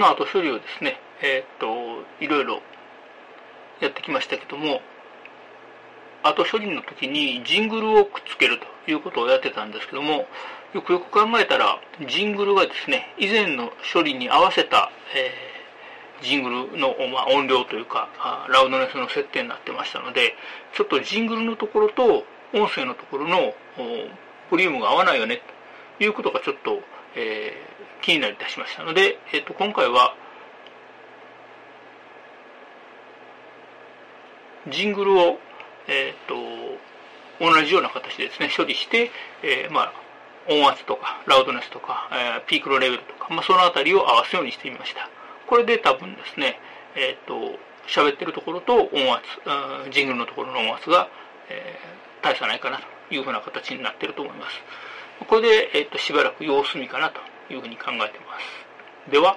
の後処理をですね、いろいろやってきましたけども、後処理の時にジングルをくっつけるということをやってたんですけども、よくよく考えたらジングルがですね、以前の処理に合わせた、ジングルの、音量というかラウドネスの設定になってましたので、ちょっとジングルのところと音声のところのボリュームが合わないよねということがちょっと、気になりだしましたので、今回はジングルを、同じような形でですね、処理して、音圧とかラウドネスとか、ピークのレベルとか、そのあたりを合わせようにしてみました。これで多分ですね、喋ってるところと音圧、ジングルのところの音圧が、大差ないかなというふうな形になっていると思います。これで、しばらく様子見かなというふうに考えています。では。